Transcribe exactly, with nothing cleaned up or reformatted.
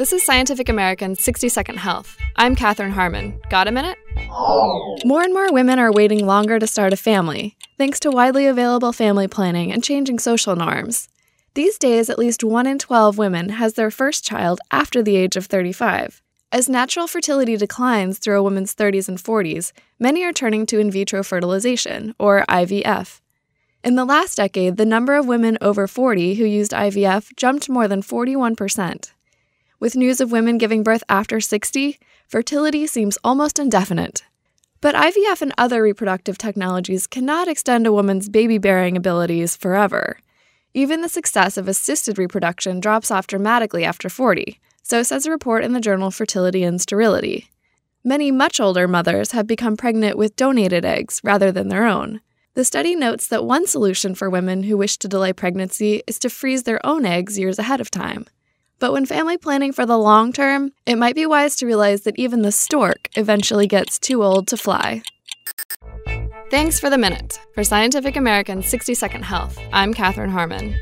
This is Scientific American's sixty second Health. I'm Katherine Harmon. Got a minute? More and more women are waiting longer to start a family, thanks to widely available family planning and changing social norms. These days, at least one in twelve women has their first child after the age of thirty-five. As natural fertility declines through a woman's thirties and forties, many are turning to in vitro fertilization, or I V F. In the last decade, the number of women over forty who used I V F jumped more than forty-one percent. With news of women giving birth after sixty, fertility seems almost indefinite. But I V F and other reproductive technologies cannot extend a woman's baby-bearing abilities forever. Even the success of assisted reproduction drops off dramatically after forty, so says a report in the journal Fertility and Sterility. Many much older mothers have become pregnant with donated eggs rather than their own. The study notes that one solution for women who wish to delay pregnancy is to freeze their own eggs years ahead of time. But when family planning for the long term, it might be wise to realize that even the stork eventually gets too old to fly. Thanks for the minute. For Scientific American's sixty second Health, I'm Katherine Harmon.